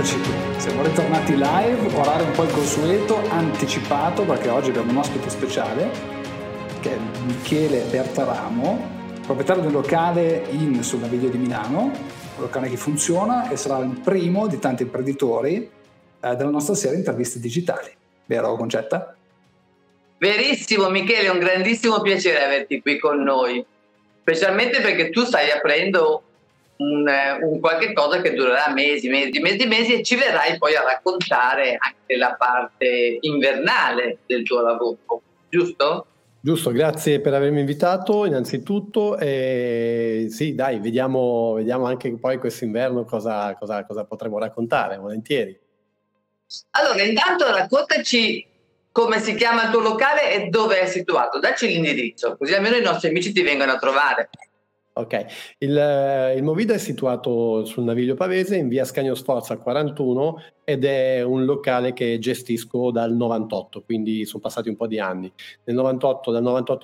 Eccoci qui, siamo ritornati live, orario un po' inconsueto, anticipato perché oggi abbiamo un ospite speciale che è Michele Berteramo, proprietario di un locale sul Naviglio di Milano, un locale che funziona e sarà il primo di tanti imprenditori della nostra serie Interviste Digitali. Vero Concetta? Verissimo Michele, è un grandissimo piacere averti qui con noi, specialmente perché tu stai aprendo un qualche cosa che durerà mesi e ci verrai poi a raccontare anche la parte invernale del tuo lavoro, giusto? Giusto, grazie per avermi invitato innanzitutto e sì dai, vediamo anche poi quest'inverno cosa potremo raccontare, volentieri. Allora intanto raccontaci come si chiama il tuo locale e dove è situato, dacci l'indirizzo così almeno i nostri amici ti vengono a trovare. Ok, il Movida è situato sul Naviglio Pavese in via Ascanio Sforza 41 ed è un locale che gestisco dal 98, quindi sono passati un po' di anni. Dal 98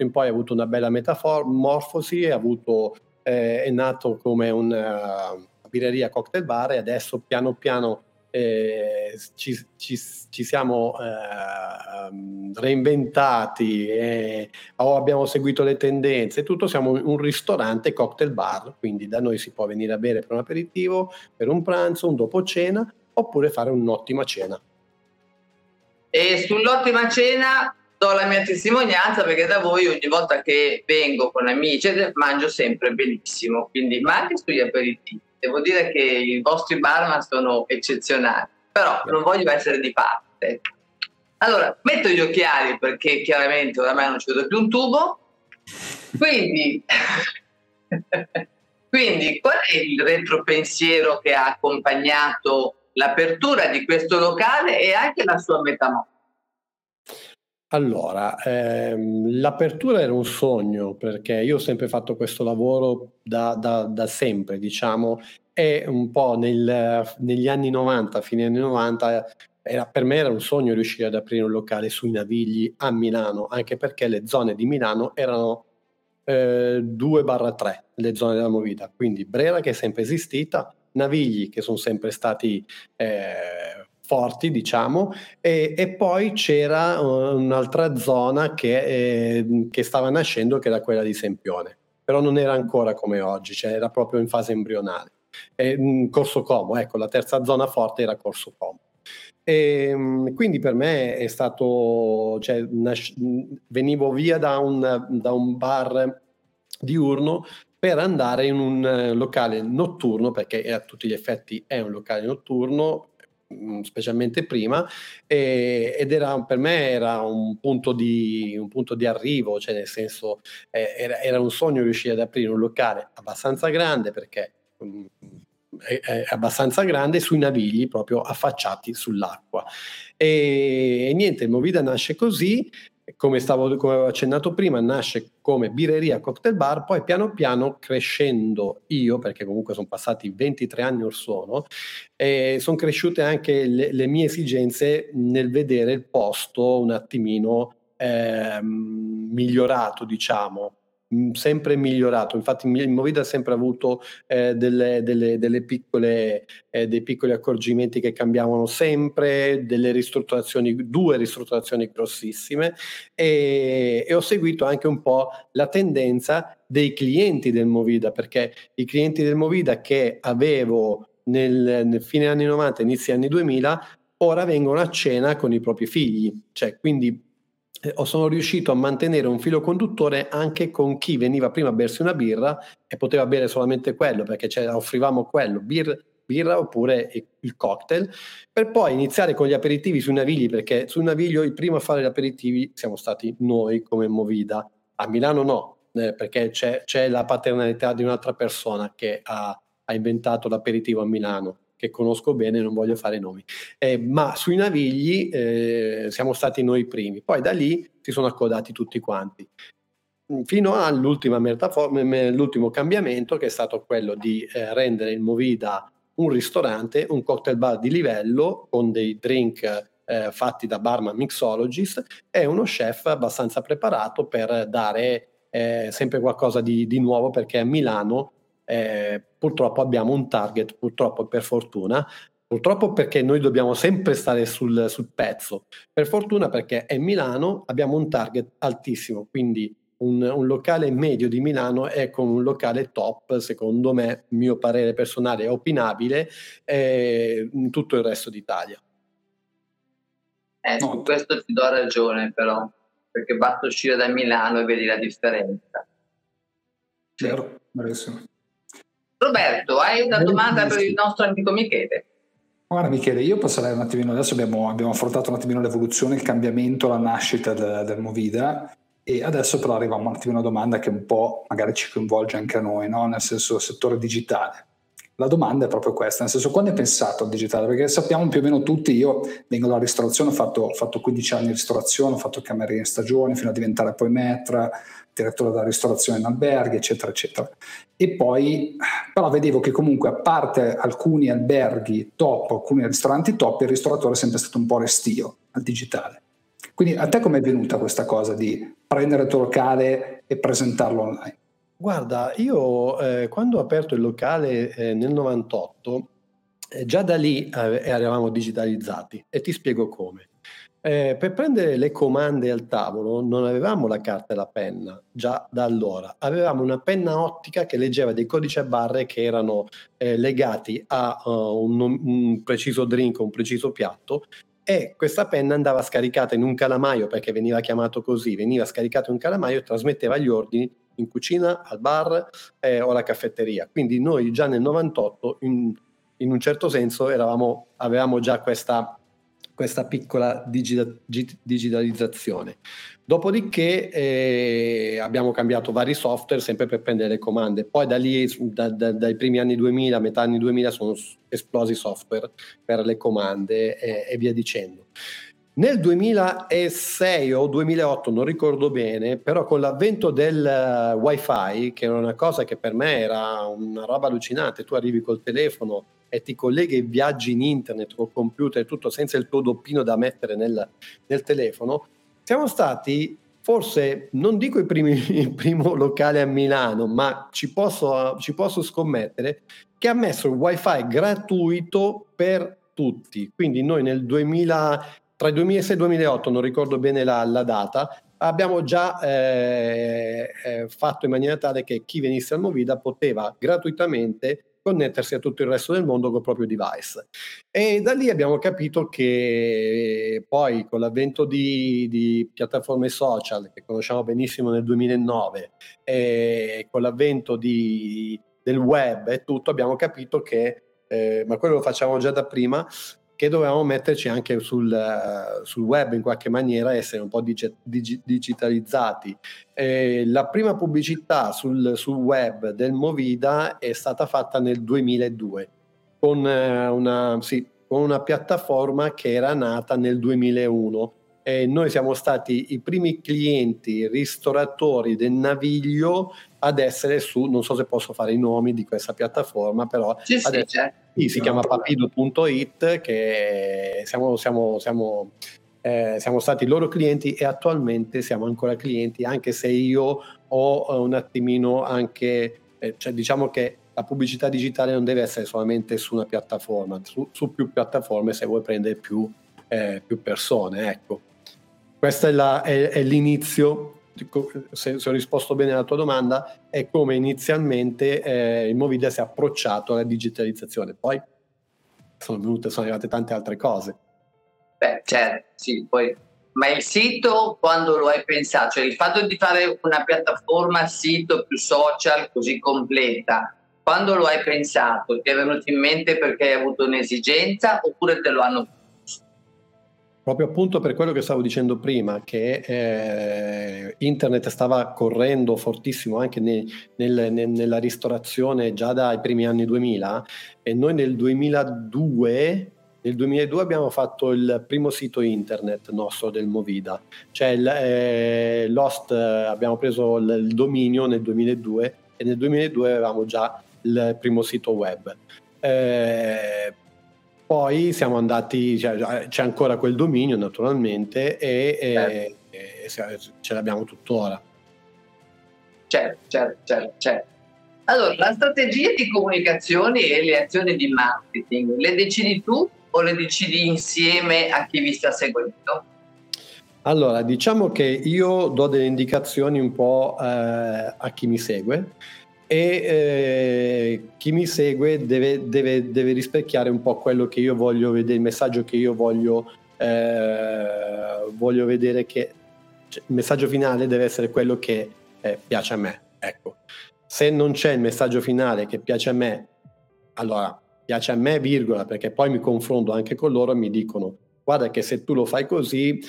in poi ha avuto una bella metamorfosi, è nato come una birreria cocktail bar e adesso piano piano ci siamo reinventati, abbiamo seguito le tendenze e tutto, siamo un ristorante cocktail bar, quindi da noi si può venire a bere per un aperitivo, per un pranzo, un dopo cena oppure fare un'ottima cena. E sull'ottima cena do la mia testimonianza perché da voi ogni volta che vengo con amici mangio sempre benissimo, quindi anche sugli aperitivi. Devo dire che i vostri barman sono eccezionali, però non voglio essere di parte. Allora, metto gli occhiali perché chiaramente oramai non ci vedo più un tubo. Quindi qual è il retropensiero che ha accompagnato l'apertura di questo locale e anche la sua metamorfosi? Allora, l'apertura era un sogno perché io ho sempre fatto questo lavoro da sempre, diciamo, e un po' negli anni 90, fine anni 90, per me era un sogno riuscire ad aprire un locale sui Navigli a Milano, anche perché le zone di Milano erano 2/3, le zone della Movida, quindi Brera che è sempre esistita, Navigli che sono sempre stati... forti diciamo e poi c'era un'altra zona che stava nascendo che era quella di Sempione, però non era ancora come oggi, cioè era proprio in fase embrionale, Corso Como, ecco la terza zona forte era Corso Como e quindi per me è stato, cioè, venivo via da un bar diurno per andare in un locale notturno perché a tutti gli effetti è un locale notturno specialmente prima ed era per me era un punto di arrivo, cioè nel senso era un sogno riuscire ad aprire un locale abbastanza grande perché è abbastanza grande sui Navigli proprio affacciati sull'acqua e niente, il Movida nasce così come avevo accennato prima, nasce come birreria cocktail bar, poi piano piano crescendo io, perché comunque sono passati 23 anni or sono, e sono cresciute anche le mie esigenze nel vedere il posto un attimino migliorato, diciamo, sempre migliorato. Infatti il Movida ha sempre avuto dei piccoli accorgimenti che cambiavano sempre, delle ristrutturazioni, 2 ristrutturazioni grossissime e ho seguito anche un po' la tendenza dei clienti del Movida, perché i clienti del Movida che avevo nel fine anni 90, inizio anni 2000, ora vengono a cena con i propri figli, cioè quindi sono riuscito a mantenere un filo conduttore anche con chi veniva prima a bersi una birra e poteva bere solamente quello perché offrivamo quello, birra oppure il cocktail, per poi iniziare con gli aperitivi sui Navigli, perché sul Naviglio il primo a fare gli aperitivi siamo stati noi come Movida. A Milano no, perché c'è la paternalità di un'altra persona che ha inventato l'aperitivo a Milano, che conosco bene, non voglio fare nomi, ma sui Navigli siamo stati noi i primi, poi da lì si sono accodati tutti quanti fino all'ultimo cambiamento che è stato quello di rendere il Movida un ristorante, un cocktail bar di livello con dei drink fatti da barman mixologist e uno chef abbastanza preparato per dare sempre qualcosa di nuovo, perché a Milano purtroppo abbiamo un target, purtroppo per fortuna purtroppo, perché noi dobbiamo sempre stare sul pezzo. Per fortuna, perché è Milano, abbiamo un target altissimo, quindi un locale medio di Milano è come un locale top, secondo me, mio parere personale, opinabile, in tutto il resto d'Italia. Su questo ti do ragione, però, perché basta uscire da Milano e vedi la differenza. Vero, bravissimo. Roberto, hai una domanda per il nostro amico Michele? Guarda Michele, io passerei un attimino, adesso abbiamo affrontato un attimino l'evoluzione, il cambiamento, la nascita del Movida, e adesso però arriviamo un attimino a una domanda che un po' magari ci coinvolge anche a noi, no? Nel senso, settore digitale. La domanda è proprio questa, nel senso, quando hai pensato al digitale? Perché sappiamo più o meno tutti, io vengo dalla ristorazione, ho fatto 15 anni di ristorazione, ho fatto cameriere in stagione fino a diventare poi maître, direttore della ristorazione in alberghi, eccetera eccetera, e poi però vedevo che comunque, a parte alcuni alberghi top, alcuni ristoranti top, il ristoratore è sempre stato un po' restio al digitale. Quindi a te com'è venuta questa cosa di prendere il tuo locale e presentarlo online? Guarda, io quando ho aperto il locale nel 98, già da lì eravamo digitalizzati, e ti spiego come. Per prendere le comande al tavolo non avevamo la carta e la penna, già da allora. Avevamo una penna ottica che leggeva dei codici a barre che erano legati a un preciso drink, un preciso piatto, e questa penna andava scaricata in un calamaio, perché veniva chiamato così, veniva scaricata in un calamaio e trasmetteva gli ordini in cucina, al bar o alla caffetteria. Quindi noi già nel 98 in un certo senso avevamo già questa piccola digitalizzazione. Dopodiché abbiamo cambiato vari software sempre per prendere le comande, poi da lì, dai primi anni 2000, metà anni 2000, sono esplosi software per le comande e via dicendo. Nel 2006 o 2008, non ricordo bene, però con l'avvento del wifi, che era una cosa che per me era una roba allucinante, tu arrivi col telefono e ti colleghi e viaggi in internet col computer e tutto, senza il tuo doppino da mettere nel telefono, siamo stati forse, non dico il primo locale a Milano, ma ci posso scommettere che ha messo il wifi gratuito per tutti. Quindi noi nel 2000... Tra il 2006 e il 2008, non ricordo bene la data, abbiamo già fatto in maniera tale che chi venisse al Movida poteva gratuitamente connettersi a tutto il resto del mondo col proprio device. E da lì abbiamo capito che poi con l'avvento di piattaforme social, che conosciamo benissimo nel 2009, e con l'avvento del web e tutto, abbiamo capito che, ma quello lo facciamo già da prima, che dovevamo metterci anche sul web in qualche maniera, essere un po' digitalizzati. La prima pubblicità sul web del Movida è stata fatta nel 2002 con una piattaforma che era nata nel 2001, e noi siamo stati i primi clienti ristoratori del Naviglio ad essere su, non so se posso fare i nomi di questa piattaforma, però si chiama papido.it, che siamo stati i loro clienti, e attualmente siamo ancora clienti, anche se io ho un attimino anche, cioè diciamo che la pubblicità digitale non deve essere solamente su una piattaforma, su più piattaforme se vuoi prendere più persone, ecco. Questo è l'inizio. Se ho risposto bene alla tua domanda, è come inizialmente il Movida si è approcciato alla digitalizzazione. Poi sono arrivate tante altre cose. Beh, certo, sì, poi. Ma il sito, quando lo hai pensato, cioè il fatto di fare una piattaforma sito più social così completa, quando lo hai pensato, ti è venuto in mente perché hai avuto un'esigenza, oppure te lo hanno? Proprio appunto per quello che stavo dicendo prima, che internet stava correndo fortissimo anche nella ristorazione già dai primi anni 2000, e noi nel 2002 abbiamo fatto il primo sito internet nostro del Movida, cioè l'host, abbiamo preso il dominio nel 2002, e nel 2002 avevamo già il primo sito web. Poi siamo andati, cioè, c'è ancora quel dominio naturalmente, e ce l'abbiamo tuttora. Certo. Allora, la strategia di comunicazioni e le azioni di marketing, le decidi tu o le decidi insieme a chi vi sta seguendo? Allora, diciamo che io do delle indicazioni un po' a chi mi segue e chi mi segue deve rispecchiare un po' quello che io voglio vedere, il messaggio che io voglio vedere, che cioè, il messaggio finale deve essere quello che piace a me, ecco. Se non c'è il messaggio finale che piace a me, allora piace a me, virgola, perché poi mi confronto anche con loro e mi dicono guarda che se tu lo fai così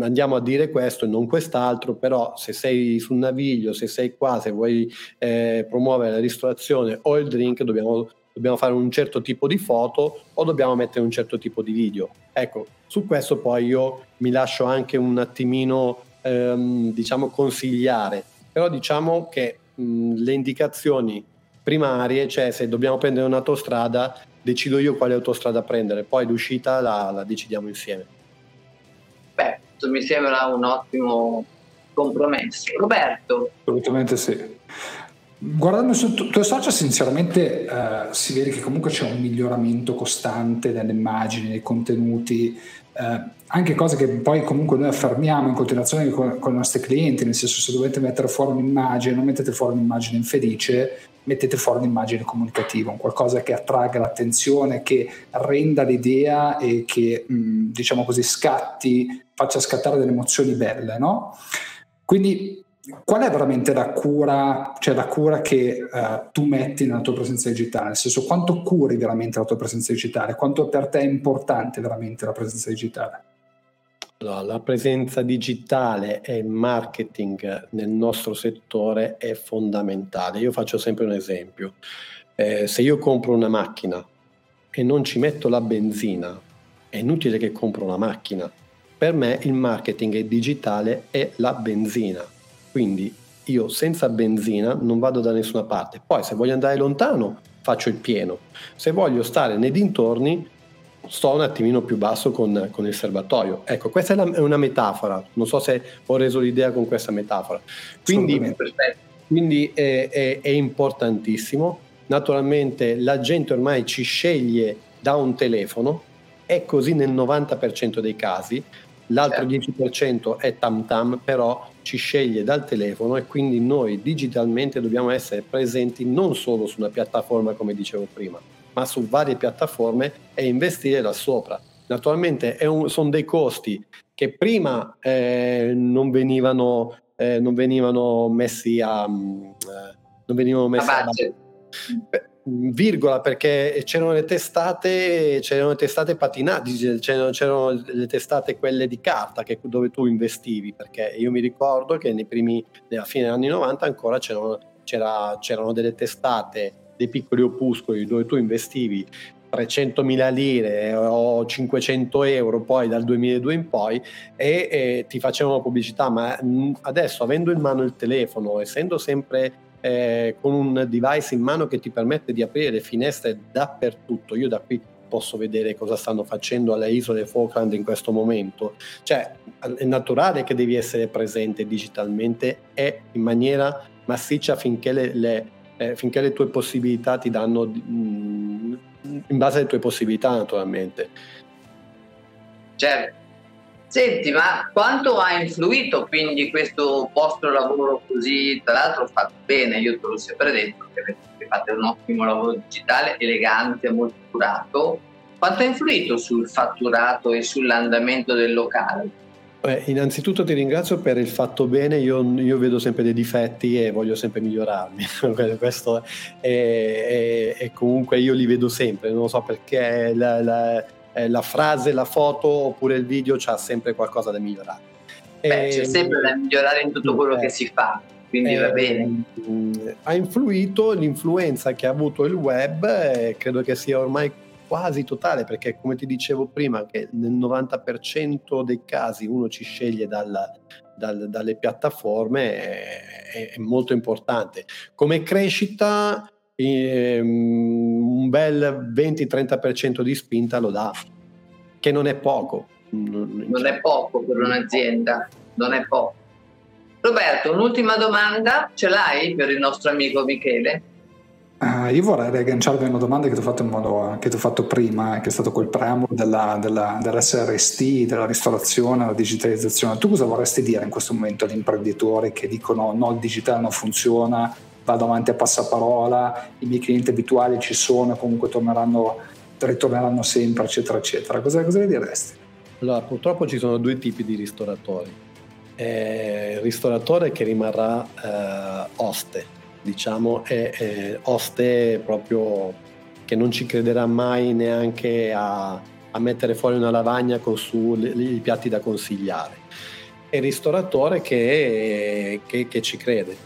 andiamo a dire questo e non quest'altro, però se sei sul Naviglio, se sei qua, se vuoi promuovere la ristorazione o il drink dobbiamo fare un certo tipo di foto o dobbiamo mettere un certo tipo di video. Ecco, su questo poi io mi lascio anche un attimino diciamo consigliare, però diciamo che le indicazioni primarie, cioè se dobbiamo prendere un'autostrada decido io quale autostrada prendere, poi l'uscita la decidiamo insieme. Beh, mi sembra un ottimo compromesso. Roberto? Assolutamente sì. Guardando su tuoi social sinceramente si vede che comunque c'è un miglioramento costante delle immagini, dei contenuti, anche cose che poi comunque noi affermiamo in continuazione con i nostri clienti, nel senso se dovete mettere fuori un'immagine non mettete fuori un'immagine infelice, mettete fuori un'immagine comunicativa, un qualcosa che attragga l'attenzione, che renda l'idea e che diciamo così faccia scattare delle emozioni belle, no? Quindi qual è veramente la cura che tu metti nella tua presenza digitale? Nel senso, quanto curi veramente la tua presenza digitale? Quanto per te è importante veramente la presenza digitale? Allora, la presenza digitale e il marketing nel nostro settore è fondamentale. Io faccio sempre un esempio. Se io compro una macchina e non ci metto la benzina, è inutile che compro una macchina. Per me il marketing è digitale e la benzina. Quindi io senza benzina non vado da nessuna parte. Poi se voglio andare lontano faccio il pieno. Se voglio stare nei dintorni sto un attimino più basso con il serbatoio. Ecco, questa è una metafora. Non so se ho reso l'idea con questa metafora. Quindi è importantissimo. Naturalmente la gente ormai ci sceglie da un telefono. È così nel 90% dei casi. L'altro 10% è tam-tam, però ci sceglie dal telefono e quindi noi digitalmente dobbiamo essere presenti non solo su una piattaforma, come dicevo prima, ma su varie piattaforme e investire là sopra. Naturalmente sono dei costi che prima non venivano messi a virgola, perché c'erano le testate patinate, c'erano le testate quelle di carta dove tu investivi, perché io mi ricordo che nella fine degli anni 90 ancora c'erano delle testate, dei piccoli opuscoli dove tu investivi 300.000 lire o 500 euro, poi dal 2002 in poi e ti facevano pubblicità, ma adesso avendo in mano il telefono, essendo sempre con un device in mano che ti permette di aprire le finestre dappertutto, io da qui posso vedere cosa stanno facendo alle isole Falkland in questo momento, cioè è naturale che devi essere presente digitalmente e in maniera massiccia finché le tue possibilità ti danno, in base alle tue possibilità naturalmente. Certo. Senti, ma quanto ha influito quindi questo vostro lavoro così, tra l'altro fatto bene, io te l'ho sempre detto, che fate un ottimo lavoro digitale, elegante, molto curato, quanto ha influito sul fatturato e sull'andamento del locale? Innanzitutto ti ringrazio per il fatto bene, io vedo sempre dei difetti e voglio sempre migliorarmi, questo è comunque io li vedo sempre, non so perché la frase, la foto oppure il video c'ha sempre qualcosa da migliorare. C'è sempre da migliorare in tutto quello che si fa, quindi va bene. Ha influito l'influenza che ha avuto il web, credo che sia ormai quasi totale, perché come ti dicevo prima che nel 90% dei casi uno ci sceglie dalle piattaforme, è molto importante. Come crescita un bel 20-30% di spinta lo dà, che non è poco. Non è poco per un'azienda, non è poco. Roberto, un'ultima domanda ce l'hai per il nostro amico Michele? Io vorrei riagganciarmi a una domanda che ti ho fatto, prima, che è stato quel preambolo dell'SRST, della ristorazione, della digitalizzazione. Tu cosa vorresti dire in questo momento agli imprenditori che dicono no, il digitale non funziona, vado avanti a passaparola, i miei clienti abituali ci sono, comunque ritorneranno sempre, eccetera, eccetera. Cosa gli diresti? Allora, purtroppo ci sono due tipi di ristoratori. Il ristoratore che rimarrà oste, diciamo, è oste proprio che non ci crederà mai neanche a mettere fuori una lavagna con i piatti da consigliare. È il ristoratore che ci crede.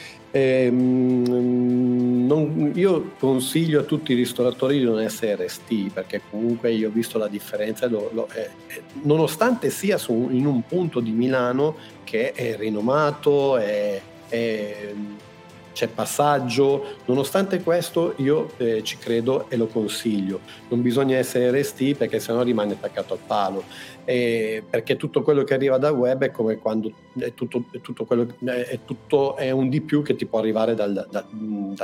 Io consiglio a tutti i ristoratori di non essere restii, perché comunque io ho visto la differenza, nonostante sia in un punto di Milano che è rinomato, c'è passaggio. Nonostante questo io ci credo e lo consiglio. Non bisogna essere resti, perché sennò rimane attaccato al palo, perché tutto quello che arriva da web è come quando è un di più che ti può arrivare dal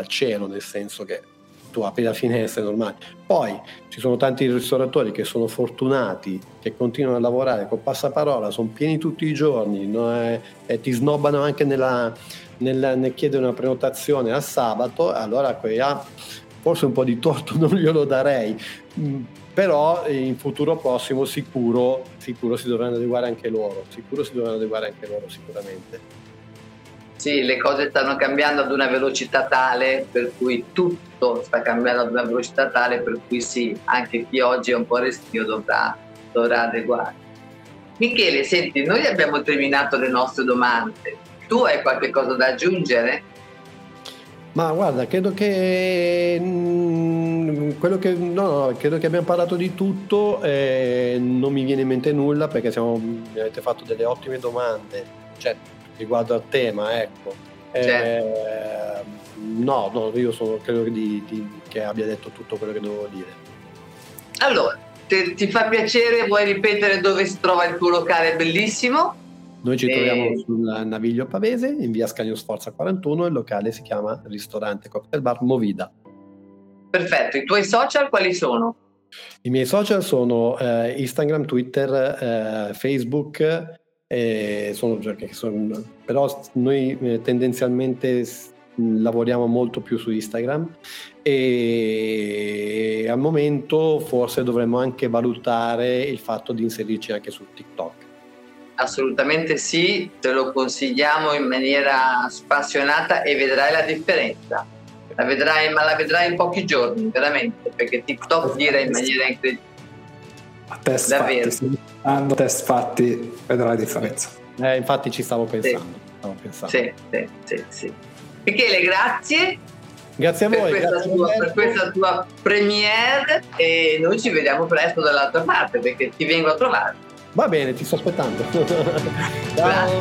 cielo, nel senso che tu apri la finestra, è normale. Poi ci sono tanti ristoratori che sono fortunati, che continuano a lavorare con passaparola, sono pieni tutti i giorni, no? E ti snobbano anche nel chiedere una prenotazione al sabato. Allora forse un po' di torto non glielo darei, però in futuro prossimo sicuro si dovranno adeguare anche loro, sicuramente. Sì, le cose stanno cambiando ad una velocità tale per cui tutto sta cambiando ad una velocità tale per cui sì, anche chi oggi è un po' restio dovrà adeguarsi. Michele, senti, noi abbiamo terminato le nostre domande. Tu hai qualche cosa da aggiungere? Ma guarda, credo che abbiamo parlato di tutto, non mi viene in mente nulla, perché mi avete fatto delle ottime domande, cioè riguardo al tema, ecco. Certo. Credo che abbia detto tutto quello che dovevo dire. Allora, ti fa piacere, vuoi ripetere dove si trova il tuo locale bellissimo? Noi ci troviamo sul Naviglio Pavese, in via Ascanio Sforza 41, il locale si chiama Ristorante Cocktail Bar Movida. Perfetto, i tuoi social quali sono? I miei social sono Instagram, Twitter, Facebook, però noi tendenzialmente lavoriamo molto più su Instagram, e al momento forse dovremmo anche valutare il fatto di inserirci anche su TikTok. Assolutamente sì, te lo consigliamo in maniera spassionata e vedrai la differenza. La vedrai in pochi giorni, veramente, perché TikTok gira in maniera incredibile. A test fatti vedrai la differenza. Infatti ci stavo pensando. Sì. Sì. Michele, grazie. Grazie a voi per questa tua premiere, e noi ci vediamo presto dall'altra parte, perché ti vengo a trovare. Va bene, ti sto aspettando. Ciao.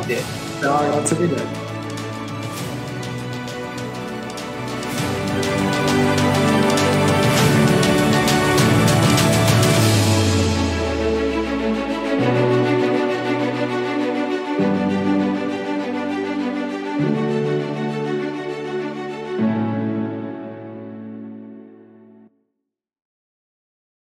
Grazie mille.